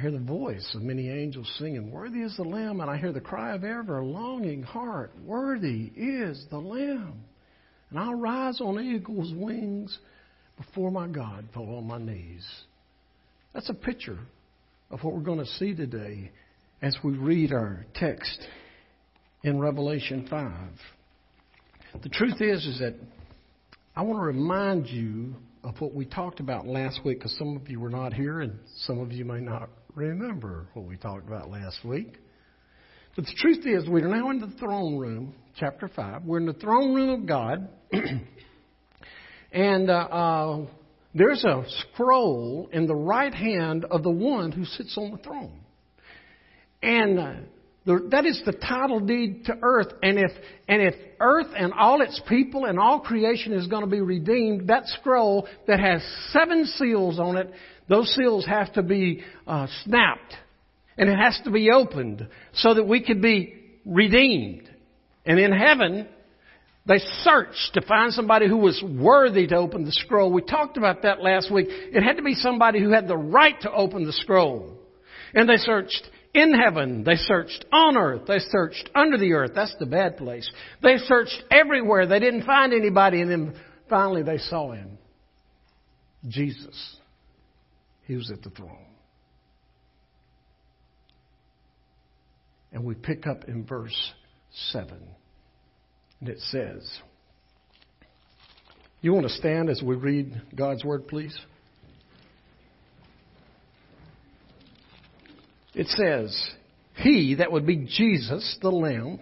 I hear the voice of many angels singing, "Worthy is the Lamb," and I hear the cry of ever longing heart, "Worthy is the Lamb." And I'll rise on eagle's wings before my God, fall on my knees. That's a picture of what we're going to see today as we read our text in Revelation 5. The truth is that I want to remind you of what we talked about last week, because some of you were not here and some of you may not remember what we talked about last week. But the truth is, we are now in the throne room, chapter 5. We're in the throne room of God. And there's a scroll in the right hand of the one who sits on the throne. And that is the title deed to earth. And if earth and all its people and all creation is going to be redeemed, that scroll that has 7 seals on it, those seals have to be snapped. And it has to be opened so that we could be redeemed. And in heaven, they searched to find somebody who was worthy to open the scroll. We talked about that last week. It had to be somebody who had the right to open the scroll. And they searched in heaven. They searched on earth. They searched under the earth. That's the bad place. They searched everywhere. They didn't find anybody. And then finally they saw him, Jesus. He was at the throne. And we pick up in verse 7. And it says, you want to stand as we read God's Word, please? It says, he, that would be Jesus, the Lamb,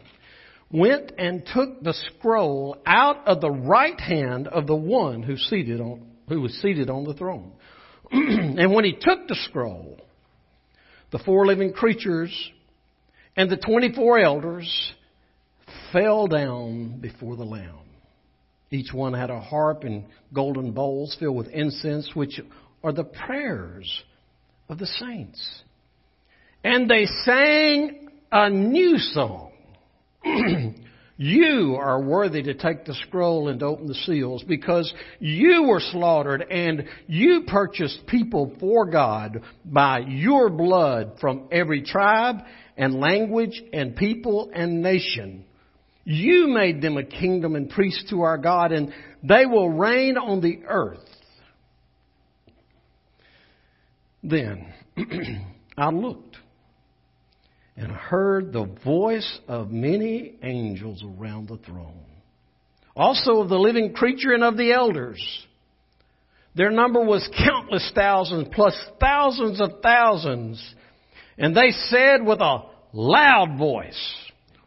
went and took the scroll out of the right hand of the one who was seated on the throne. And when he took the scroll, the 4 living creatures and the 24 elders fell down before the Lamb. Each one had a harp and golden bowls filled with incense, which are the prayers of the saints. And they sang a new song. You are worthy to take the scroll and to open the seals, because you were slaughtered and you purchased people for God by your blood from every tribe and language and people and nation. You made them a kingdom and priests to our God, and they will reign on the earth. Then I looked and heard the voice of many angels around the throne, also of the living creature and of the elders. Their number was countless thousands, plus thousands of thousands. And they said with a loud voice,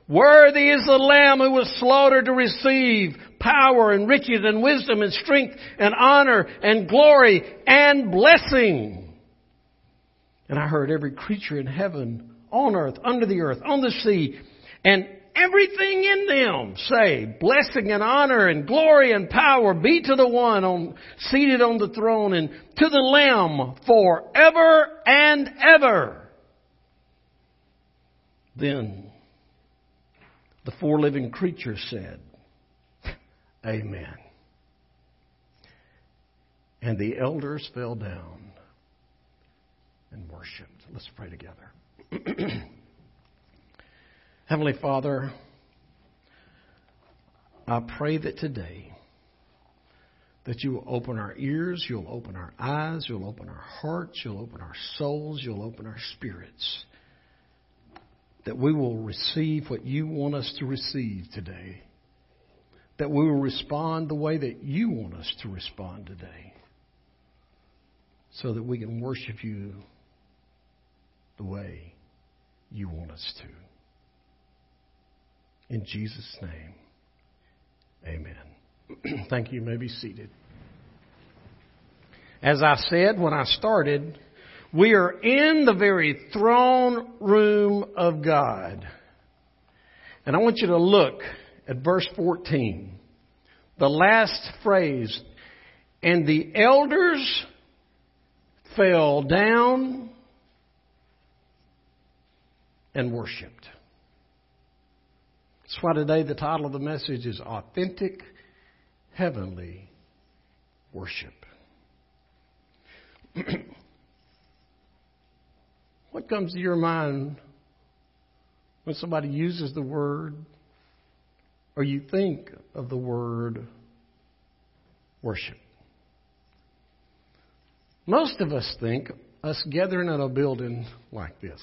"Worthy is the Lamb who was slaughtered to receive power and riches and wisdom and strength and honor and glory and blessing." And I heard every creature in heaven, on earth, under the earth, on the sea, and everything in them say, "Blessing and honor and glory and power be to the one seated on the throne and to the Lamb forever and ever." Then the 4 living creatures said, "Amen." And the elders fell down and worshiped. Let's pray together. Heavenly Father, I pray that today that you will open our ears, you'll open our eyes, you'll open our hearts, you'll open our souls, you'll open our spirits, that we will receive what you want us to receive today, that we will respond the way that you want us to respond today, so that we can worship you the way you want us to. In Jesus' name, amen. Thank you. You may be seated. As I said when I started, we are in the very throne room of God. And I want you to look at verse 14, the last phrase. And the elders fell down and worshipped. That's why today the title of the message is Authentic Heavenly Worship. What comes to your mind when somebody uses the word or you think of the word worship? Most of us think us gathering in a building like this.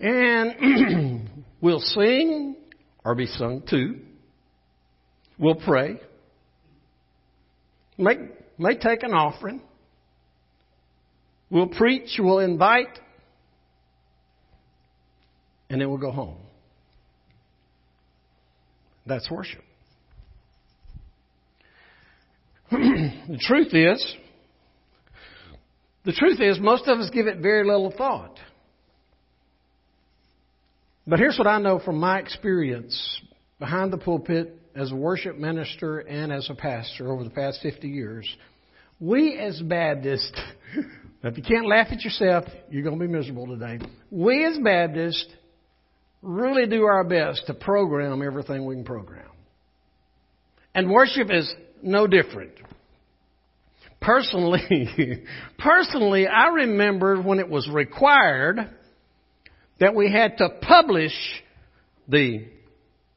And we'll sing or be sung to. We'll pray. May take an offering. We'll preach. We'll invite. And then we'll go home. That's worship. The truth is, most of us give it very little thought. But here's what I know from my experience behind the pulpit as a worship minister and as a pastor over the past 50 years. We as Baptists, if you can't laugh at yourself, you're going to be miserable today. We as Baptists really do our best to program everything we can program. And worship is no different. Personally, I remember when it was required that we had to publish the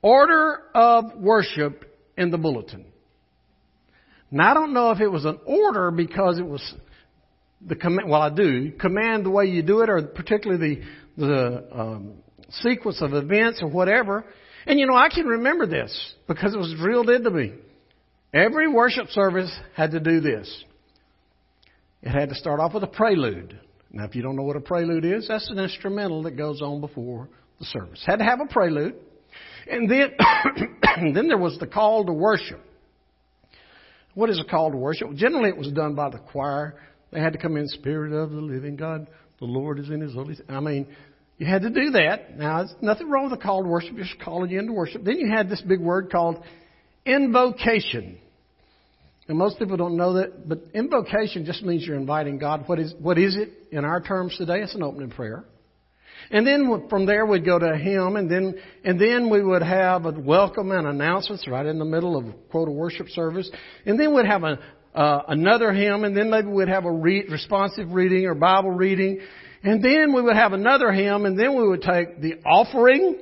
order of worship in the bulletin. Now, I don't know if it was an order because it was the command. Well, I do command the way you do it, or particularly the sequence of events or whatever. And you know, I can remember this because it was drilled into me. Every worship service had to do this. It had to start off with a prelude. Now, if you don't know what a prelude is, that's an instrumental that goes on before the service. Had to have a prelude. And then, then there was the call to worship. What is a call to worship? Well, generally, it was done by the choir. They had to come in, Spirit of the living God, the Lord is in His holy... I mean, you had to do that. Now, there's nothing wrong with a call to worship. Just calling you into worship. Then you had this big word called invocation. And most people don't know that, but invocation just means you're inviting God. What is it in our terms today? It's an opening prayer. And then from there we'd go to a hymn, and then we would have a welcome and announcements right in the middle of quote a worship service. And then we'd have another hymn, and then maybe we'd have a responsive reading or Bible reading. And then we would have another hymn, and then we would take the offering.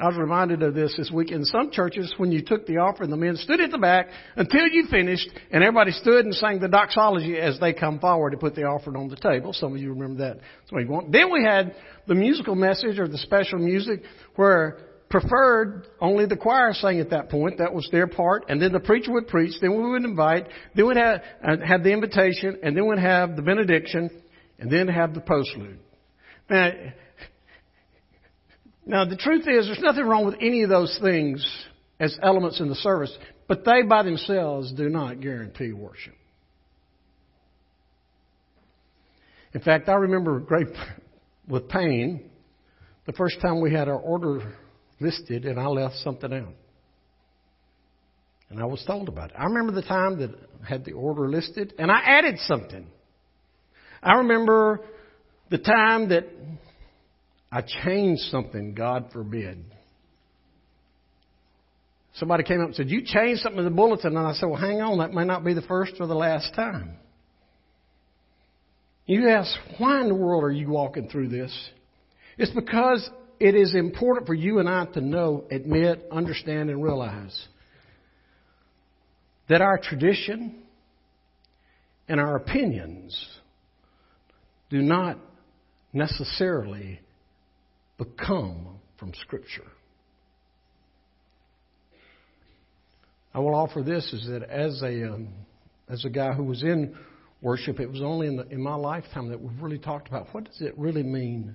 I was reminded of this week. In some churches, when you took the offering, the men stood at the back until you finished, and everybody stood and sang the doxology as they come forward to put the offering on the table. Some of you remember that. That's what you want. Then we had the musical message or the special music where preferred only the choir sang at that point. That was their part. And then the preacher would preach. Then we would invite. Then we'd have the invitation, and then we'd have the benediction, and then have the postlude. Now, the truth is, there's nothing wrong with any of those things as elements in the service, but they by themselves do not guarantee worship. In fact, I remember with pain the first time we had our order listed and I left something out. And I was told about it. I remember the time that I had the order listed and I added something. I remember the time that I changed something, God forbid. Somebody came up and said, you changed something in the bulletin. And I said, well, hang on, that may not be the first or the last time. You ask, why in the world are you walking through this? It's because it is important for you and I to know, admit, understand, and realize that our tradition and our opinions do not necessarily come from Scripture. I will offer this is that as a guy who was in worship, it was only in my lifetime that we've really talked about what does it really mean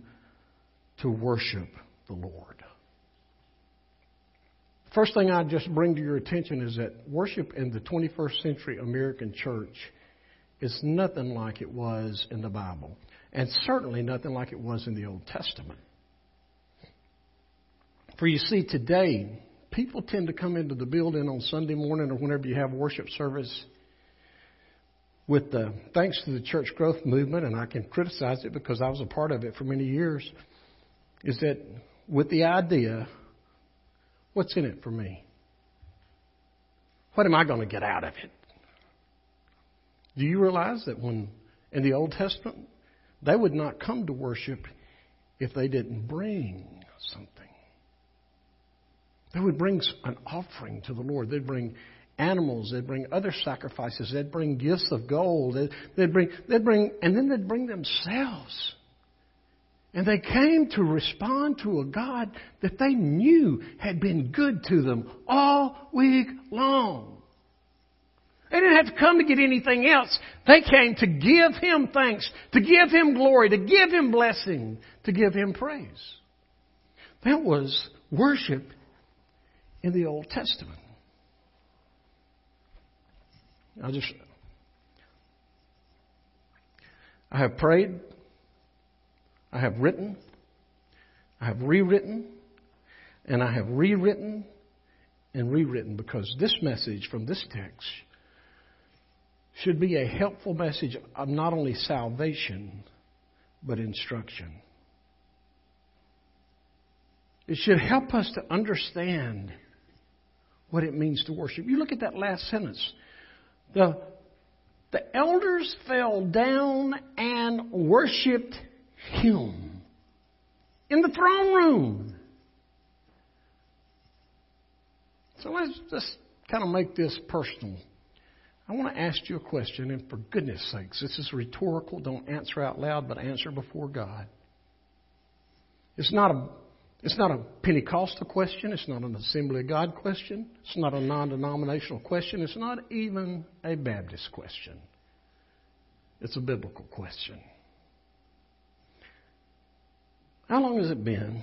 to worship the Lord. First thing I just bring to your attention is that worship in the 21st century American church is nothing like it was in the Bible, and certainly nothing like it was in the Old Testament. For you see, today, people tend to come into the building on Sunday morning or whenever you have worship service with thanks to the church growth movement, and I can criticize it because I was a part of it for many years, is that with the idea, what's in it for me? What am I going to get out of it? Do you realize that when in the Old Testament, they would not come to worship if they didn't bring something. They would bring an offering to the Lord. They'd bring animals. They'd bring other sacrifices. They'd bring gifts of gold. They'd bring, and then they'd bring themselves. And they came to respond to a God that they knew had been good to them all week long. They didn't have to come to get anything else. They came to give Him thanks, to give Him glory, to give Him blessing, to give Him praise. That was worship in the Old Testament. I have prayed. I have written. I have rewritten. And I have rewritten and rewritten, because this message from this text should be a helpful message of not only salvation, but instruction. It should help us to understand what it means to worship. You look at that last sentence. The elders fell down and worshiped Him in the throne room. So let's just kind of make this personal. I want to ask you a question, and for goodness sakes, this is rhetorical. Don't answer out loud, but answer before God. It's not a Pentecostal question. It's not an Assembly of God question. It's not a non-denominational question. It's not even a Baptist question. It's a biblical question. How long has it been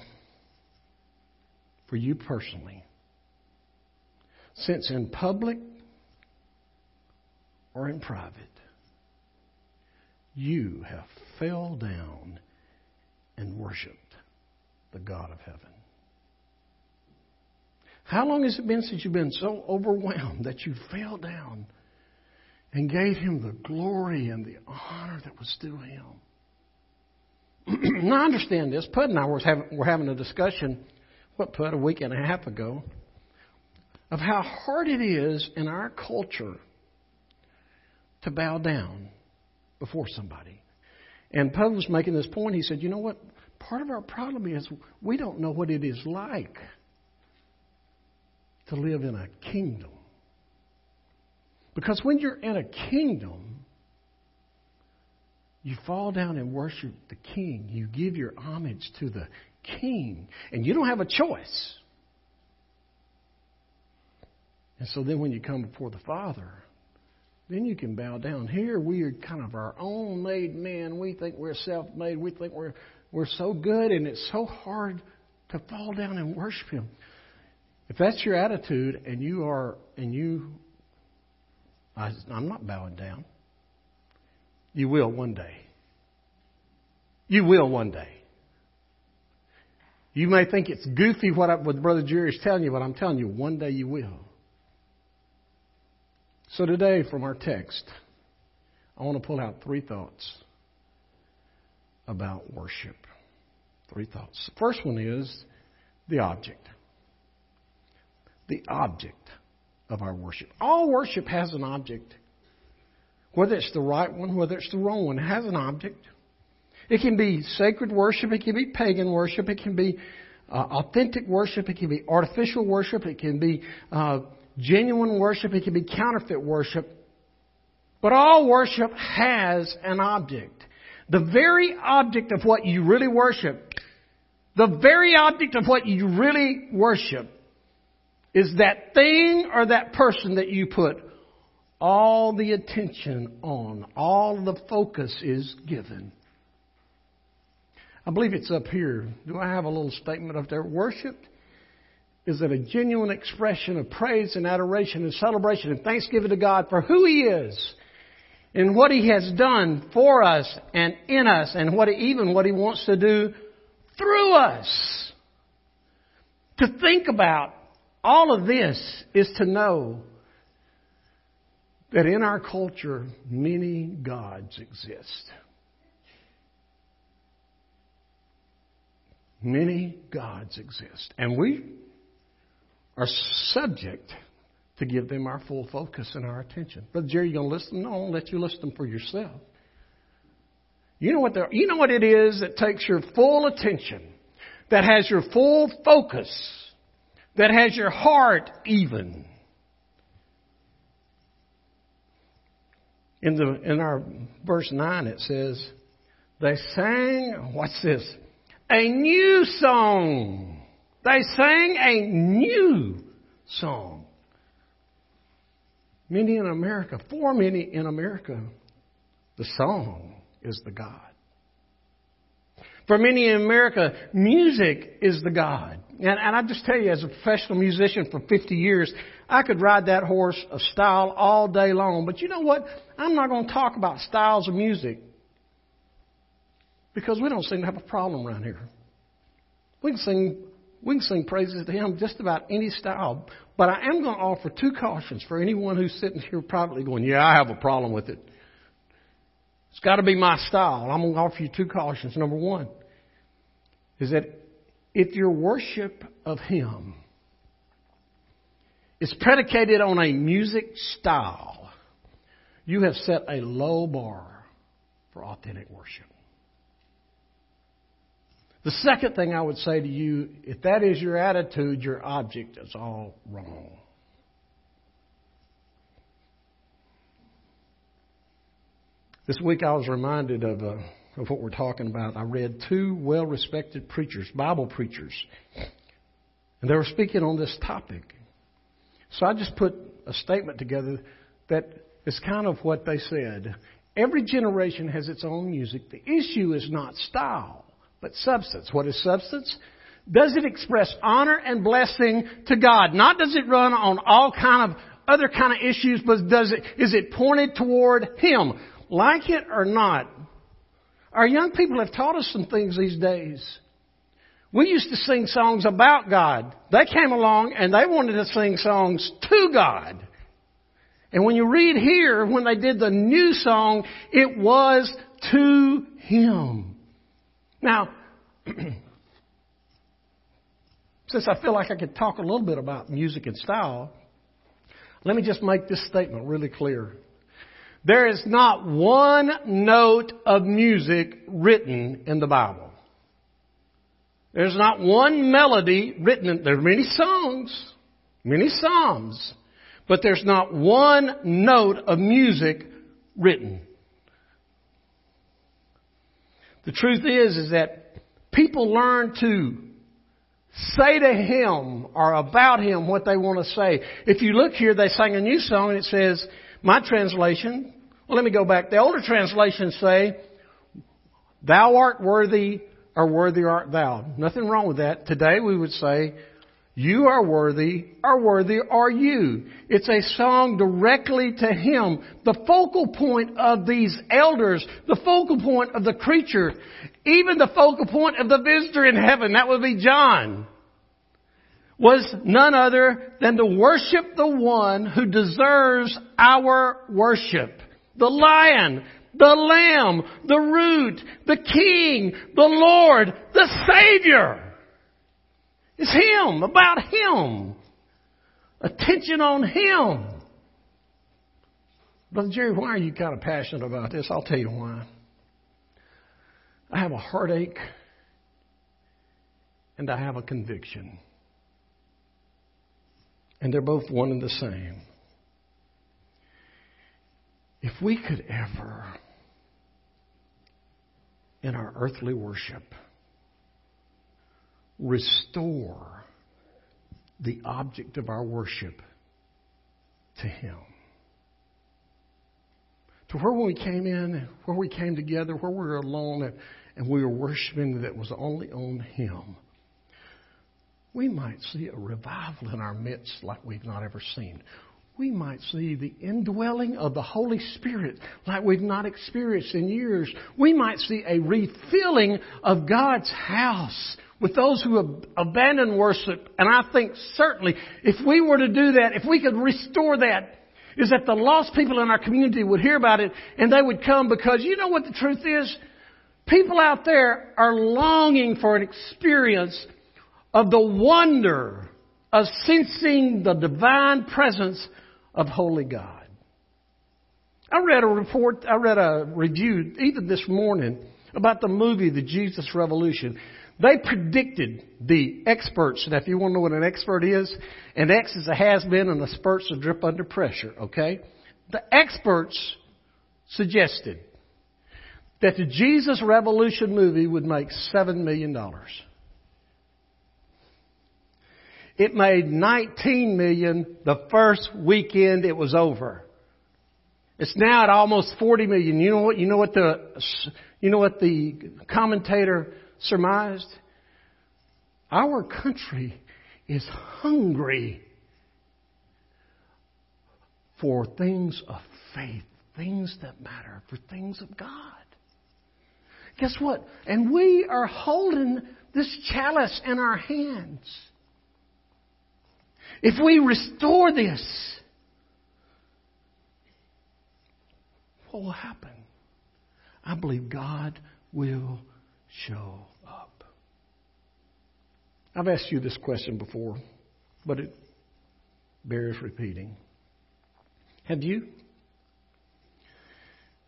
for you personally since, in public or in private, you have fell down and worshiped the God of heaven? How long has it been since you've been so overwhelmed that you fell down and gave Him the glory and the honor that was due Him? Now, I understand this. Pud and I were having a discussion, a week and a half ago, of how hard it is in our culture to bow down before somebody. And Pud was making this point. He said, you know what? Part of our problem is we don't know what it is like to live in a kingdom. Because when you're in a kingdom, you fall down and worship the King. You give your homage to the King. And you don't have a choice. And so then when you come before the Father, then you can bow down. Here we are kind of our own made men. We think we're self-made. We think we're so good, and it's so hard to fall down and worship Him. If that's your attitude, and I'm not bowing down. You will one day. You will one day. You may think it's goofy what Brother Jerry is telling you, but I'm telling you, one day you will. So today, from our text, I want to pull out three thoughts about worship. Three thoughts. The first one is the object. The object of our worship. All worship has an object. Whether it's the right one, whether it's the wrong one, it has an object. It can be sacred worship. It can be pagan worship. It can be authentic worship. It can be artificial worship. It can be genuine worship. It can be counterfeit worship. But all worship has an object. The very object of what you really worship, is that thing or that person that you put all the attention on, all the focus is given. I believe it's up here. Do I have a little statement up there? Worship is that a genuine expression of praise and adoration and celebration and thanksgiving to God for who He is, and what He has done for us and in us, and what He wants to do through us. To think about all of this is to know that in our culture, many gods exist. Many gods exist. And we are subject to give them our full focus and our attention. Brother Jerry, you going to list them? No, I'll let you list them for yourself. You know what it is that takes your full attention, that has your full focus, that has your heart even. In our verse 9 it says, they sang, what's this? A new song. They sang a new song. Many in America, for many in America, the song is the God. For many in America, music is the God. And I just tell you, as a professional musician for 50 years, I could ride that horse of style all day long. But you know what? I'm not going to talk about styles of music because we don't seem to have a problem around here. We can sing praises to Him just about any style. But I am going to offer two cautions for anyone who's sitting here privately going, yeah, I have a problem with it. It's got to be my style. I'm going to offer you two cautions. Number one is that if your worship of Him is predicated on a music style, you have set a low bar for authentic worship. The second thing I would say to you, if that is your attitude, your object is all wrong. This week I was reminded of what we're talking about. I read two well-respected preachers, Bible preachers, and they were speaking on this topic. So I just put a statement together that is kind of what they said. Every generation has its own music. The issue is not style, but substance. What is substance? Does it express honor and blessing to God? Not does it run on all kind of other kind of issues, but is it pointed toward Him? Like it or not, our young people have taught us some things these days. We used to sing songs about God. They came along and they wanted to sing songs to God. And when you read here, when they did the new song, it was to Him. Now, since I feel like I could talk a little bit about music and style, let me just make this statement really clear. There is not one note of music written in the Bible. There's not one melody written. There are many songs, many psalms, but there's not one note of music written. The truth is that people learn to say to Him or about Him what they want to say. If you look here, they sang a new song, and it says, my translation, well, let me go back. The older translations say, thou art worthy, or worthy art thou. Nothing wrong with that. Today we would say, you are worthy, or worthy are you. It's a song directly to Him. The focal point of these elders, the focal point of the creature, even the focal point of the visitor in heaven, that would be John, was none other than to worship the one who deserves our worship. The Lion, the Lamb, the Root, the King, the Lord, the Savior. It's Him, about Him. Attention on Him. Brother Jerry, why are you kind of passionate about this? I'll tell you why. I have a heartache and I have a conviction. And they're both one and the same. If we could ever, in our earthly worship, restore the object of our worship to Him. To where when we came in, where we came together, where we were alone and we were worshiping that was only on Him, we might see a revival in our midst like we've not ever seen. We might see the indwelling of the Holy Spirit like we've not experienced in years. We might see a refilling of God's house with those who abandon worship. And I think certainly if we were to do that, if we could restore that, is that the lost people in our community would hear about it and they would come, because you know what the truth is? People out there are longing for an experience of the wonder of sensing the divine presence of holy God. I read a review even this morning about the movie, The Jesus Revolution. They predicted the experts. Now, if you want to know what an expert is, an ex is a has-been and a spurt's a drip under pressure, okay? The experts suggested that the Jesus Revolution movie would make $7 million. It made $19 million the first weekend it was over. It's now at almost $40 million. You know what the commentator surmised? Our country is hungry for things of faith, things that matter, for things of God. Guess what? And we are holding this chalice in our hands. If we restore this, what will happen? I believe God will show up. I've asked you this question before, but it bears repeating. Have you?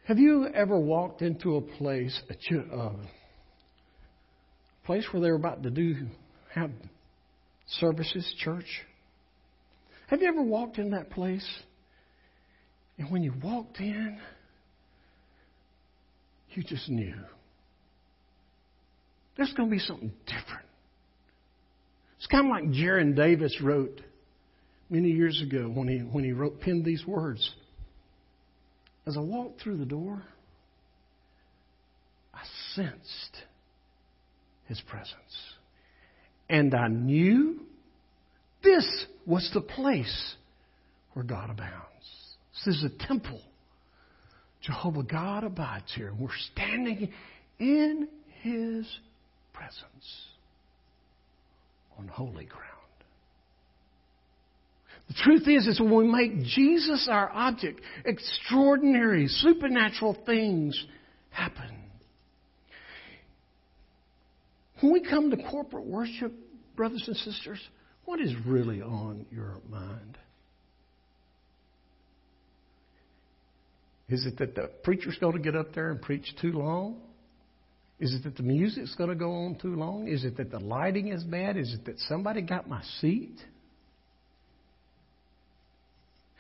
Have you ever walked into a place where they were about to have services, church? Have you ever walked in that place, and when you walked in, you just knew there's going to be something different. It's kind of like Jaron Davis wrote many years ago when he penned these words. As I walked through the door, I sensed His presence. And I knew this was the place where God abounds. This is a temple. Jehovah God abides here. We're standing in His presence on holy ground. The truth is when we make Jesus our object, extraordinary, supernatural things happen. When we come to corporate worship, brothers and sisters, what is really on your mind? Is it that the preacher's going to get up there and preach too long? Is it that the music's going to go on too long? Is it that the lighting is bad? Is it that somebody got my seat?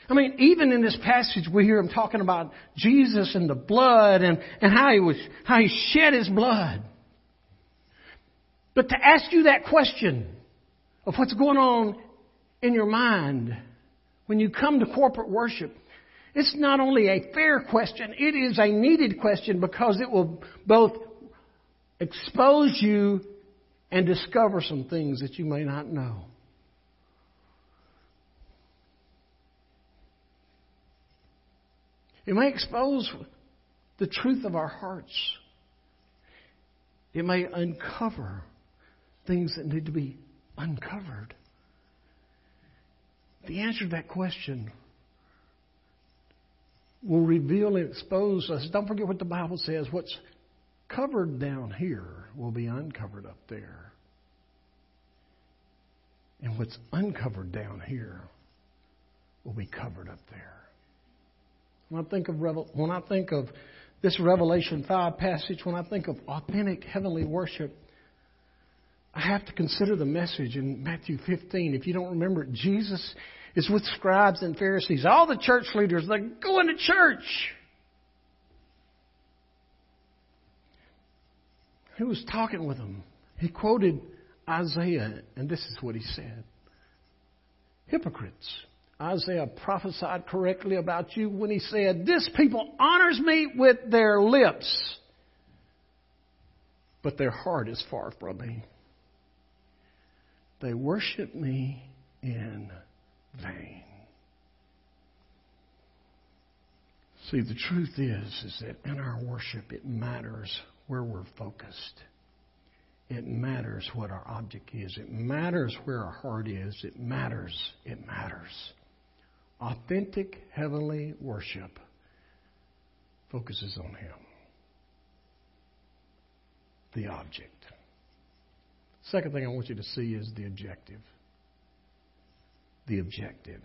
I mean, even in this passage, we hear him talking about Jesus and the blood and how he shed His blood. But to ask you that question of what's going on in your mind when you come to corporate worship, it's not only a fair question, it is a needed question, because it will both expose you and discover some things that you may not know. It may expose the truth of our hearts. It may uncover things that need to be uncovered. The answer to that question will reveal and expose us. Don't forget what the Bible says. What's covered down here will be uncovered up there. And what's uncovered down here will be covered up there. When I think of this Revelation 5 passage, when I think of authentic heavenly worship, I have to consider the message in Matthew 15. If you don't remember it, Jesus is with scribes and Pharisees. All the church leaders, they're going to church. He was talking with them. He quoted Isaiah, and this is what he said. Hypocrites. Isaiah prophesied correctly about you when he said, "This people honors me with their lips, but their heart is far from me. They worship me in vain." See, the truth is that in our worship, it matters where we're focused. It matters what our object is. It matters where our heart is. It matters. It matters. Authentic heavenly worship focuses on Him, the object. Second thing I want you to see is the objective. The objective.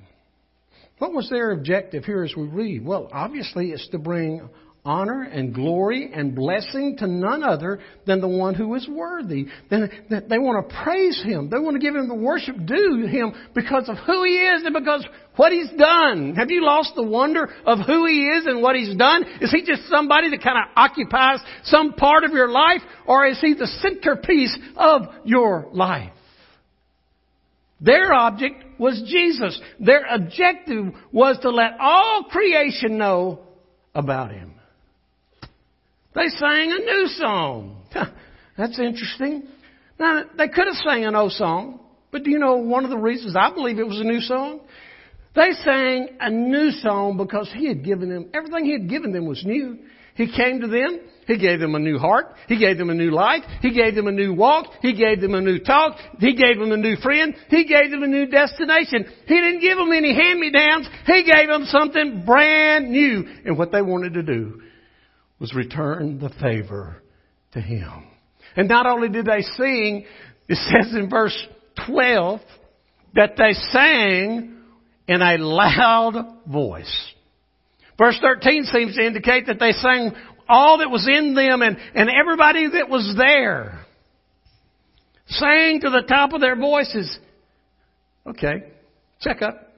What was their objective here as we read? Well, obviously it's to bring honor and glory and blessing to none other than the one who is worthy. They want to praise him. They want to give him the worship due him because of who he is and because what he's done. Have you lost the wonder of who he is and what he's done? Is he just somebody that kind of occupies some part of your life, or is he the centerpiece of your life? Their object was Jesus. Their objective was to let all creation know about him. They sang a new song. That's interesting. Now, they could have sang an old song, but do you know one of the reasons I believe it was a new song? They sang a new song because he had given them, everything he had given them was new. He came to them. He gave them a new heart. He gave them a new life. He gave them a new walk. He gave them a new talk. He gave them a new friend. He gave them a new destination. He didn't give them any hand-me-downs. He gave them something brand new. And what they wanted to do was return the favor to him. And not only did they sing, it says in verse 12 that they sang in a loud voice. Verse 13 seems to indicate that they sang all that was in them, and everybody that was there sang to the top of their voices. Okay, check up.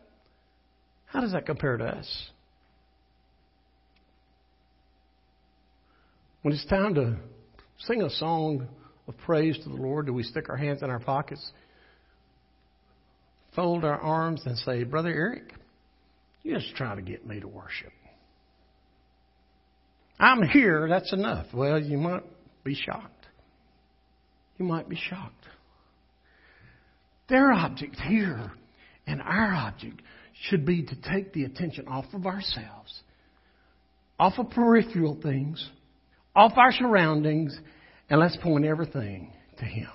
How does that compare to us? When it's time to sing a song of praise to the Lord, do we stick our hands in our pockets, fold our arms, and say, "Brother Eric, you're just trying to get me to worship. I'm here, that's enough"? Well, you might be shocked. You might be shocked. Their object here and our object should be to take the attention off of ourselves, off of peripheral things, off our surroundings, and let's point everything to him.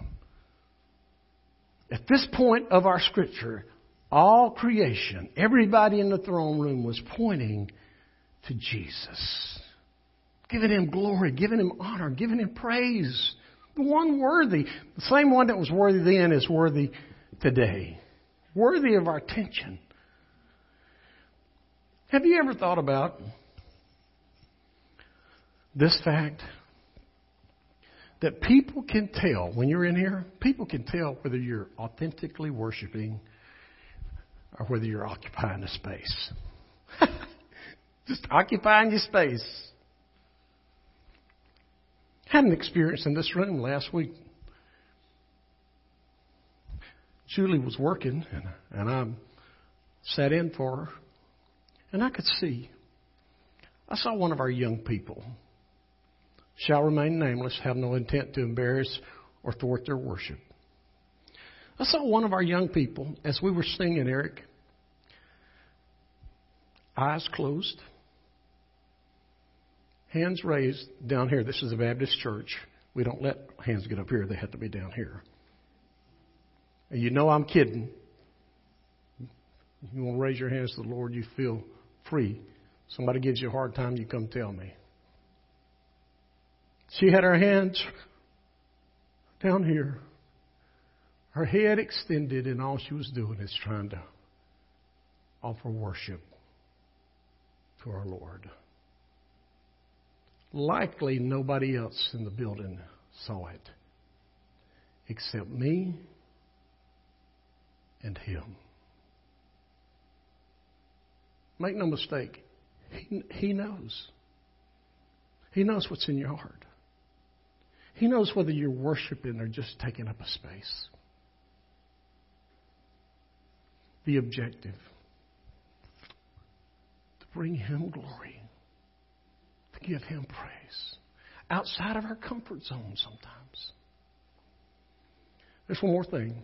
At this point of our scripture, all creation, everybody in the throne room was pointing to Jesus, giving him glory, giving him honor, giving him praise. The one worthy. The same one that was worthy then is worthy today. Worthy of our attention. Have you ever thought about this fact? That people can tell, when you're in here, people can tell whether you're authentically worshiping or whether you're occupying a space. Just occupying your space. Had an experience in this room last week. Julie was working, and I sat in for her. And I could see. I saw one of our young people, shall remain nameless, have no intent to embarrass or thwart their worship. I saw one of our young people, as we were singing, Eric, eyes closed, hands raised down here. This is a Baptist church. We don't let hands get up here. They have to be down here. And you know I'm kidding. If you want to raise your hands to the Lord, you feel free. Somebody gives you a hard time, you come tell me. She had her hands down here. Her head extended, and all she was doing is trying to offer worship to our Lord. Likely nobody else in the building saw it except me and him. Make no mistake, he knows. He knows what's in your heart. He knows whether you're worshiping or just taking up a space. The objective, to bring him glory. Give him praise. Outside of our comfort zone sometimes. There's one more thing.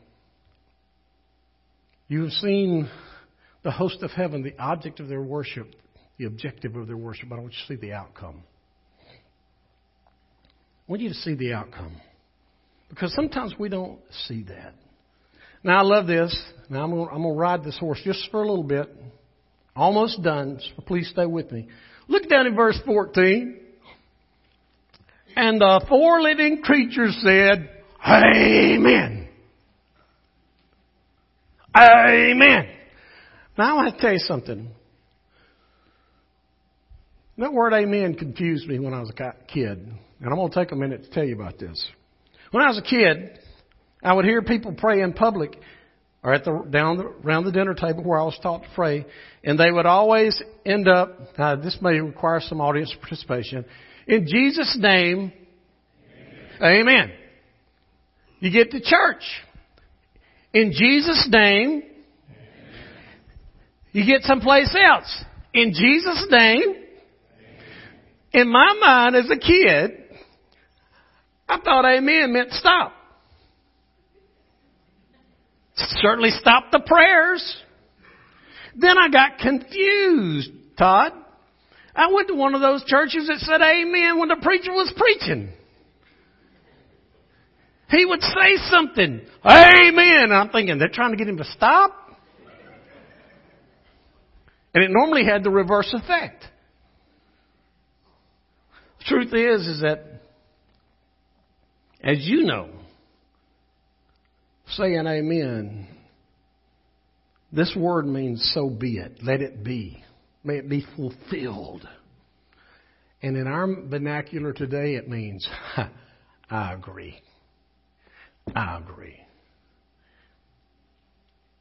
You have seen the host of heaven, the object of their worship, the objective of their worship. But I want you to see the outcome. I want you to see the outcome. Because sometimes we don't see that. Now, I love this. Now, I'm going to ride this horse just for a little bit. Almost done, so please stay with me. Look down in verse 14. And the four living creatures said, "Amen. Amen." Now I want to tell you something. That word amen confused me when I was a kid. And I'm going to take a minute to tell you about this. When I was a kid, I would hear people pray in public or around the dinner table where I was taught to pray. And they would always end up, this may require some audience participation, in Jesus' name, amen. Amen. You get to church. In Jesus' name. Amen. You get someplace else. In Jesus' name. Amen. In my mind as a kid, I thought amen meant stop. Certainly stop the prayers. Then I got confused, Todd. I went to one of those churches that said amen when the preacher was preaching. He would say something, amen. And I'm thinking, they're trying to get him to stop? And it normally had the reverse effect. The truth is that, as you know, saying amen, this word means so be it. Let it be. May it be fulfilled. And in our vernacular today, it means, I agree. I agree.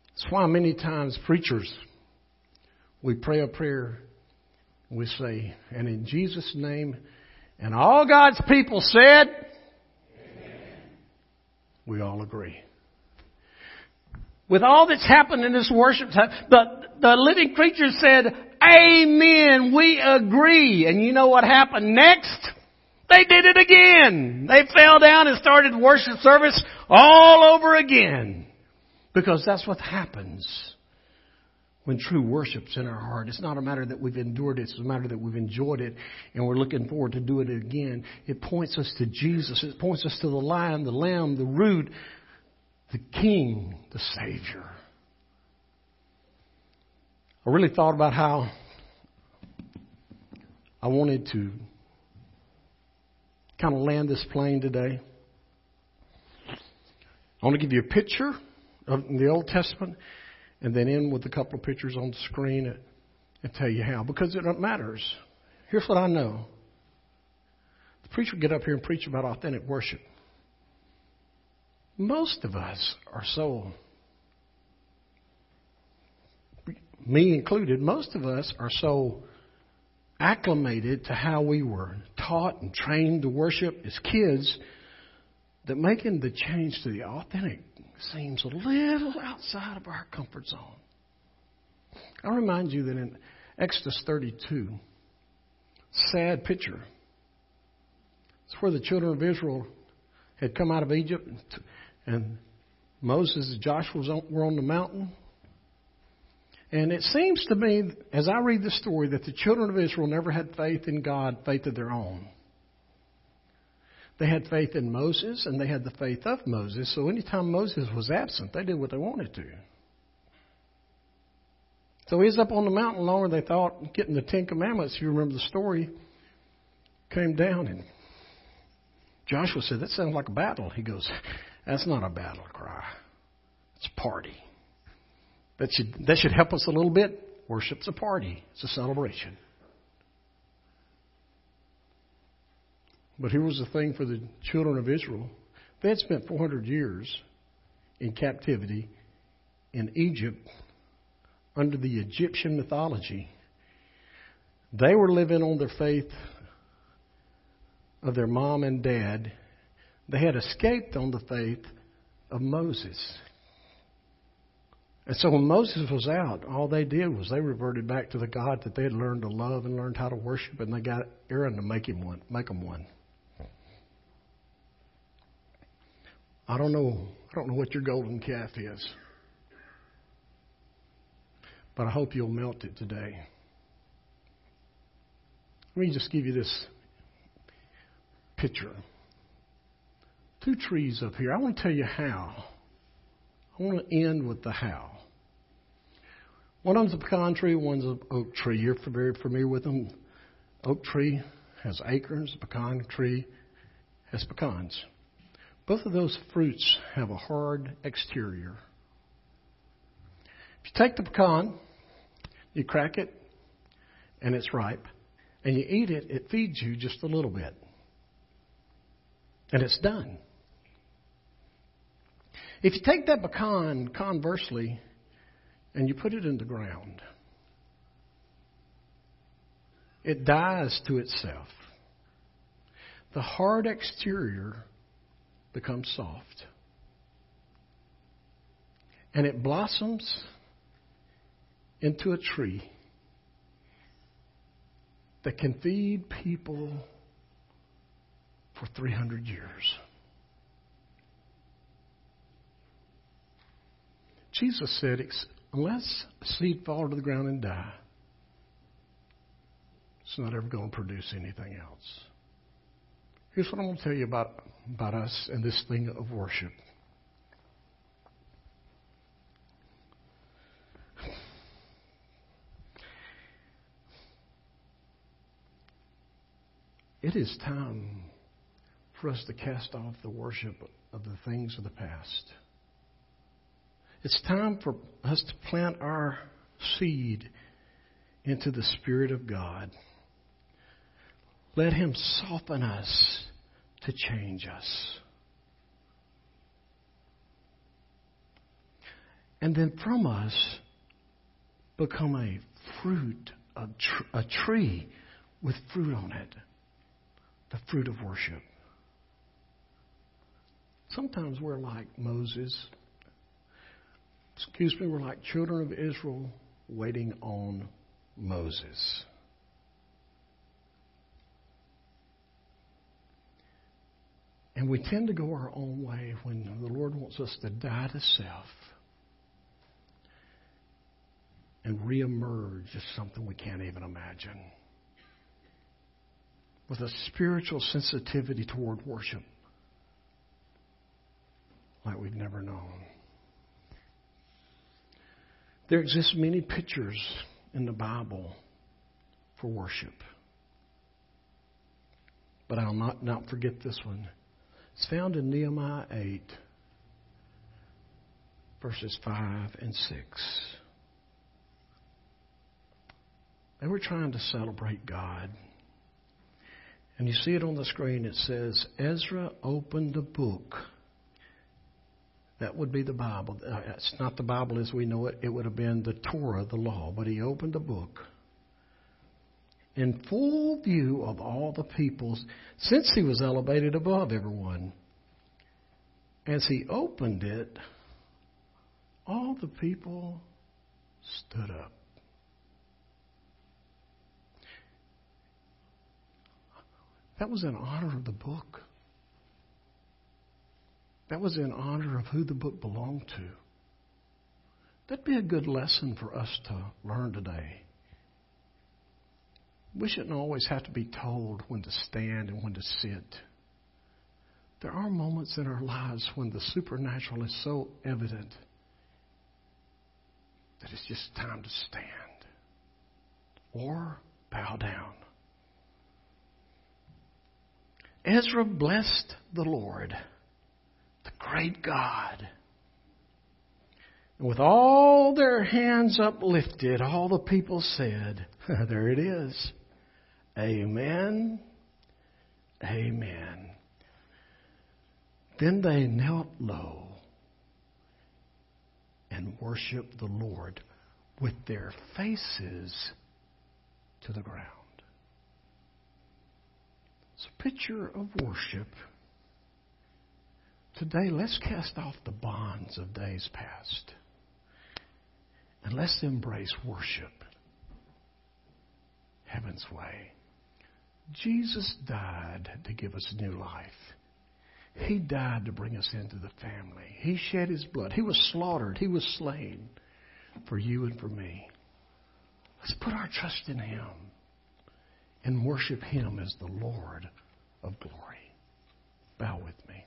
That's why many times preachers, we pray a prayer, we say, and in Jesus' name, and all God's people said, amen. We all agree. With all that's happened in this worship time, the living creature said, amen, we agree. And you know what happened next? They did it again. They fell down and started worship service all over again. Because that's what happens when true worship's in our heart. It's not a matter that we've endured it. It's a matter that we've enjoyed it and we're looking forward to doing it again. It points us to Jesus. It points us to the Lion, the Lamb, the Root, the King, the Savior. I really thought about how I wanted to kind of land this plane today. I want to give you a picture of the Old Testament and then end with a couple of pictures on the screen and tell you how, because it matters. Here's what I know. The preacher would get up here and preach about authentic worship. Most of us are so, me included, most of us are so acclimated to how we were taught and trained to worship as kids, that making the change to the authentic seems a little outside of our comfort zone. I'll remind you that in Exodus 32, sad picture, it's where the children of Israel had come out of Egypt, and Moses and Joshua were on the mountain. And it seems to me, as I read the story, that the children of Israel never had faith in God, faith of their own. They had faith in Moses, and they had the faith of Moses. So anytime Moses was absent, they did what they wanted to. So he was up on the mountain longer than they thought, getting the Ten Commandments, if you remember the story, came down. And Joshua said, that sounds like a battle. He goes, that's not a battle cry. It's a party. That should help us a little bit. Worship's a party. It's a celebration. But here was the thing for the children of Israel. They had spent 400 years in captivity in Egypt under the Egyptian mythology. They were living on their faith of their mom and dad. They had escaped on the faith of Moses. And so when Moses was out, all they did was they reverted back to the God that they had learned to love and learned how to worship, and they got Aaron to make them one. I don't know what your golden calf is, but I hope you'll melt it today. Let me just give you this picture. Two trees up here. I want to tell you how. I want to end with the how. One of them's a pecan tree, one's an oak tree. You're very familiar with them. Oak tree has acorns. Pecan tree has pecans. Both of those fruits have a hard exterior. If you take the pecan, you crack it, and it's ripe, and you eat it, it feeds you just a little bit. And it's done. If you take that pecan, conversely, and you put it in the ground, it dies to itself. The hard exterior becomes soft. And it blossoms into a tree that can feed people for 300 years. Jesus said, unless a seed fall to the ground and die, it's not ever going to produce anything else. Here's what I'm going to tell you about us and this thing of worship. It is time for us to cast off the worship of the things of the past. It's time for us to plant our seed into the Spirit of God. Let Him soften us to change us. And then from us become a fruit, a tree with fruit on it. The fruit of worship. Sometimes we're like Moses. Excuse me, we're like children of Israel waiting on Moses. And we tend to go our own way when the Lord wants us to die to self and reemerge as something we can't even imagine. With a spiritual sensitivity toward worship like we've never known. There exist many pictures in the Bible for worship. But I'll not forget this one. It's found in Nehemiah 8, verses 5 and 6. They were trying to celebrate God. And you see it on the screen. It says, Ezra opened the book. That would be the Bible. It's not the Bible as we know it. It would have been the Torah, the law. But he opened the book in full view of all the peoples, since he was elevated above everyone. As he opened it, all the people stood up. That was in honor of the book. That was in honor of who the book belonged to. That'd be a good lesson for us to learn today. We shouldn't always have to be told when to stand and when to sit. There are moments in our lives when the supernatural is so evident that it's just time to stand or bow down. Ezra blessed the Lord, the great God. And with all their hands uplifted, all the people said, there it is. Amen. Amen. Then they knelt low and worshiped the Lord with their faces to the ground. A picture of worship. Today, let's cast off the bonds of days past and let's embrace worship heaven's way. Jesus died to give us new life. He died to bring us into the family. He shed His blood. He was slaughtered. He was slain for you and for me. Let's put our trust in Him and worship Him as the Lord of glory. Bow with me.